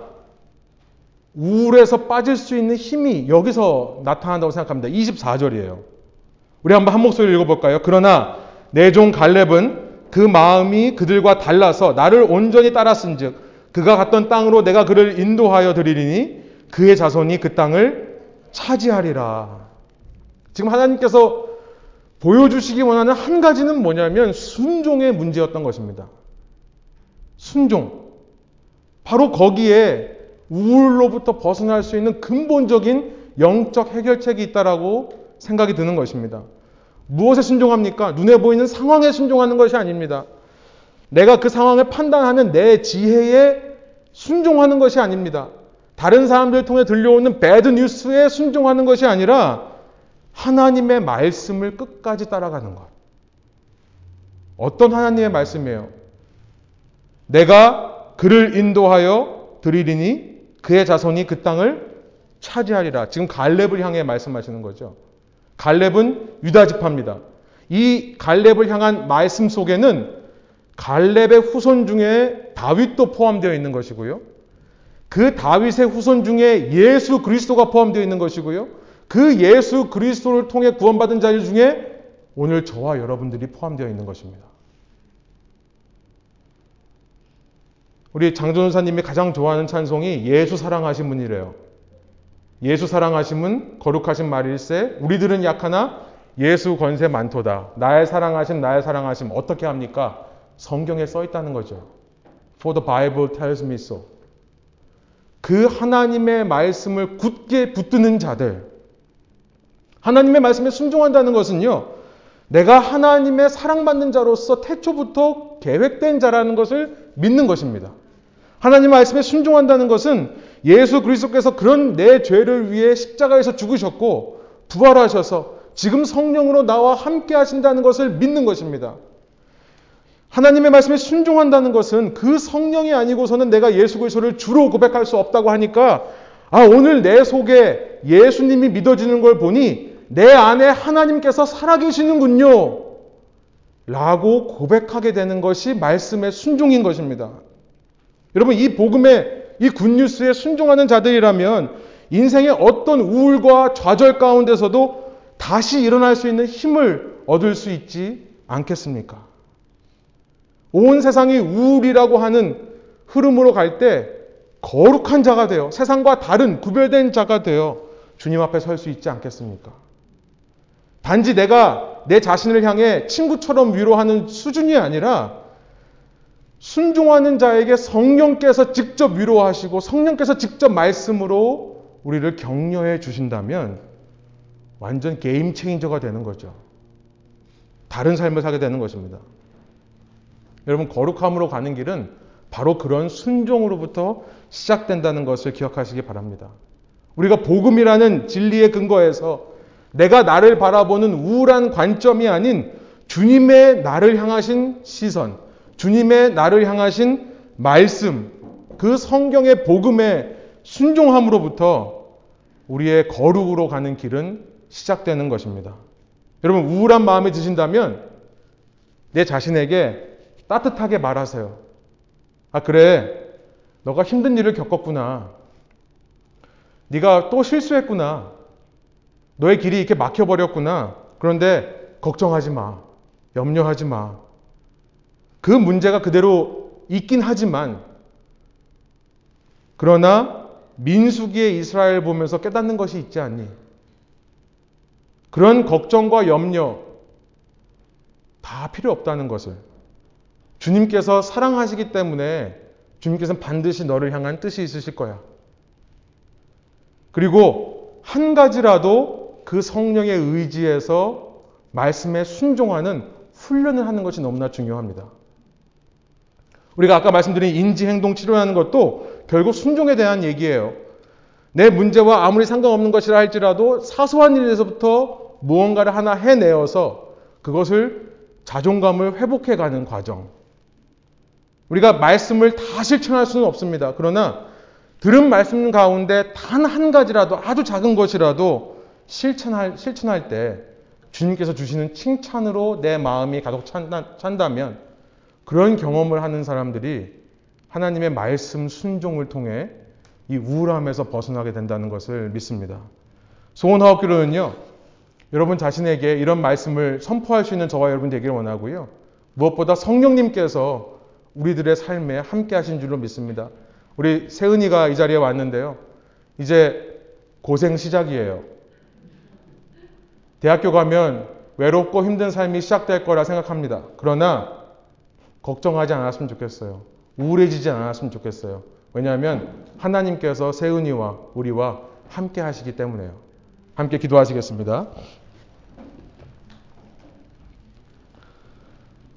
우울에서 빠질 수 있는 힘이 여기서 나타난다고 생각합니다. 24절이에요. 우리 한번 한 목소리를 읽어볼까요? 그러나 내 종 갈렙은 그 마음이 그들과 달라서 나를 온전히 따랐은 즉 그가 갔던 땅으로 내가 그를 인도하여 드리리니 그의 자손이 그 땅을 차지하리라. 지금 하나님께서 보여주시기 원하는 한 가지는 뭐냐면 순종의 문제였던 것입니다. 순종. 바로 거기에 우울로부터 벗어날 수 있는 근본적인 영적 해결책이 있다라고 생각이 드는 것입니다. 무엇에 순종합니까? 눈에 보이는 상황에 순종하는 것이 아닙니다. 내가 그 상황을 판단하는 내 지혜에 순종하는 것이 아닙니다. 다른 사람들 통해 들려오는 배드 뉴스에 순종하는 것이 아니라 하나님의 말씀을 끝까지 따라가는 것. 어떤 하나님의 말씀이에요? 내가 그를 인도하여 드리리니 그의 자손이 그 땅을 차지하리라. 지금 갈렙을 향해 말씀하시는 거죠. 갈렙은 유다 지파입니다. 이 갈렙을 향한 말씀 속에는 갈렙의 후손 중에 다윗도 포함되어 있는 것이고요. 그 다윗의 후손 중에 예수 그리스도가 포함되어 있는 것이고요. 그 예수 그리스도를 통해 구원받은 자들 중에 오늘 저와 여러분들이 포함되어 있는 것입니다. 우리 장전사님이 가장 좋아하는 찬송이 예수 사랑하신 분이래요. 예수 사랑하신 분 거룩하신 말일세 우리들은 약하나 예수 권세 많도다. 나의 사랑하심 나의 사랑하심 어떻게 합니까? 성경에 써 있다는 거죠. For the Bible tells me so. 그 하나님의 말씀을 굳게 붙드는 자들, 하나님의 말씀에 순종한다는 것은요, 내가 하나님의 사랑받는 자로서 태초부터 계획된 자라는 것을 믿는 것입니다. 하나님의 말씀에 순종한다는 것은 예수 그리스도께서 그런 내 죄를 위해 십자가에서 죽으셨고 부활하셔서 지금 성령으로 나와 함께 하신다는 것을 믿는 것입니다. 하나님의 말씀에 순종한다는 것은 그 성령이 아니고서는 내가 예수 그리스도를 주로 고백할 수 없다고 하니까, 아, 오늘 내 속에 예수님이 믿어지는 걸 보니 내 안에 하나님께서 살아계시는군요 라고 고백하게 되는 것이 말씀의 순종인 것입니다. 여러분, 이 복음에, 이 굿뉴스에 순종하는 자들이라면 인생의 어떤 우울과 좌절 가운데서도 다시 일어날 수 있는 힘을 얻을 수 있지 않겠습니까? 온 세상이 우울이라고 하는 흐름으로 갈 때 거룩한 자가 돼요. 세상과 다른 구별된 자가 돼요. 주님 앞에 설 수 있지 않겠습니까? 단지 내가 내 자신을 향해 친구처럼 위로하는 수준이 아니라 순종하는 자에게 성령께서 직접 위로하시고 성령께서 직접 말씀으로 우리를 격려해 주신다면 완전 게임 체인저가 되는 거죠. 다른 삶을 살게 되는 것입니다. 여러분, 거룩함으로 가는 길은 바로 그런 순종으로부터 시작된다는 것을 기억하시기 바랍니다. 우리가 복음이라는 진리의 근거에서 내가 나를 바라보는 우울한 관점이 아닌 주님의 나를 향하신 시선, 주님의 나를 향하신 말씀, 그 성경의 복음의 순종함으로부터 우리의 거룩으로 가는 길은 시작되는 것입니다. 여러분, 우울한 마음이 드신다면 내 자신에게 따뜻하게 말하세요. 아, 그래, 너가 힘든 일을 겪었구나. 네가 또 실수했구나. 너의 길이 이렇게 막혀버렸구나. 그런데 걱정하지 마. 염려하지 마. 그 문제가 그대로 있긴 하지만, 그러나 민수기의 이스라엘 보면서 깨닫는 것이 있지 않니? 그런 걱정과 염려 다 필요 없다는 것을. 주님께서 사랑하시기 때문에 주님께서는 반드시 너를 향한 뜻이 있으실 거야. 그리고 한 가지라도 그 성령의 의지에서 말씀에 순종하는 훈련을 하는 것이 너무나 중요합니다. 우리가 아까 말씀드린 인지행동치료라는 것도 결국 순종에 대한 얘기예요. 내 문제와 아무리 상관없는 것이라 할지라도 사소한 일에서부터 무언가를 하나 해내어서 그것을 자존감을 회복해가는 과정. 우리가 말씀을 다 실천할 수는 없습니다. 그러나 들은 말씀 가운데 단 한 가지라도, 아주 작은 것이라도 실천할 때 주님께서 주시는 칭찬으로 내 마음이 가득 찬다면 그런 경험을 하는 사람들이 하나님의 말씀 순종을 통해 이 우울함에서 벗어나게 된다는 것을 믿습니다. 소원하옵기로는요, 여러분 자신에게 이런 말씀을 선포할 수 있는 저와 여러분 되기를 원하고요. 무엇보다 성령님께서 우리들의 삶에 함께 하신 줄로 믿습니다. 우리 세은이가 이 자리에 왔는데요. 이제 고생 시작이에요. 대학교 가면 외롭고 힘든 삶이 시작될 거라 생각합니다. 그러나 걱정하지 않았으면 좋겠어요. 우울해지지 않았으면 좋겠어요. 왜냐하면 하나님께서 세은이와 우리와 함께 하시기 때문에요. 함께 기도하시겠습니다.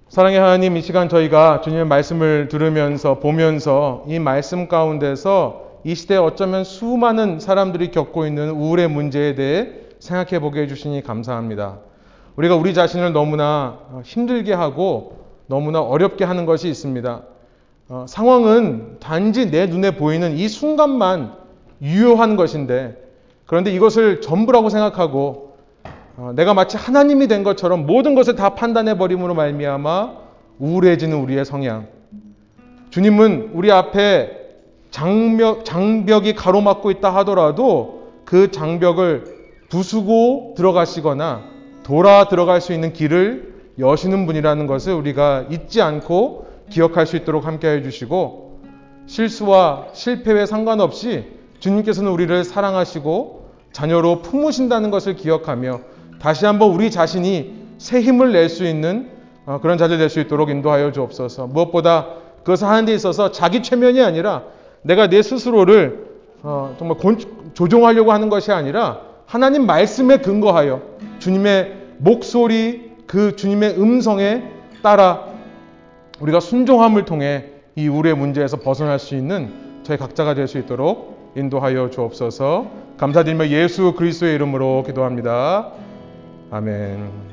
사랑의 하나님, 이 시간 저희가 주님의 말씀을 들으면서, 보면서 이 말씀 가운데서 이 시대에 어쩌면 수많은 사람들이 겪고 있는 우울의 문제에 대해 생각해보게 해주시니 감사합니다. 우리가 우리 자신을 너무나 힘들게 하고 너무나 어렵게 하는 것이 있습니다. 상황은 단지 내 눈에 보이는 이 순간만 유효한 것인데, 그런데 이것을 전부라고 생각하고 내가 마치 하나님이 된 것처럼 모든 것을 다 판단해버림으로 말미암아 우울해지는 우리의 성향. 주님은 우리 앞에 장벽이 가로막고 있다 하더라도 그 장벽을 부수고 들어가시거나 돌아 들어갈 수 있는 길을 여시는 분이라는 것을 우리가 잊지 않고 기억할 수 있도록 함께 해주시고, 실수와 실패에 상관없이 주님께서는 우리를 사랑하시고 자녀로 품으신다는 것을 기억하며 다시 한번 우리 자신이 새 힘을 낼 수 있는 그런 자들 될 수 있도록 인도하여 주옵소서. 무엇보다 그것을 하는 데 있어서 자기 최면이 아니라 내가 내 스스로를 정말 조종하려고 하는 것이 아니라 하나님 말씀에 근거하여 주님의 목소리, 그 주님의 음성에 따라 우리가 순종함을 통해 이 우리의 문제에서 벗어날 수 있는 저희 각자가 될 수 있도록 인도하여 주옵소서. 감사드리며 예수 그리스도의 이름으로 기도합니다. 아멘.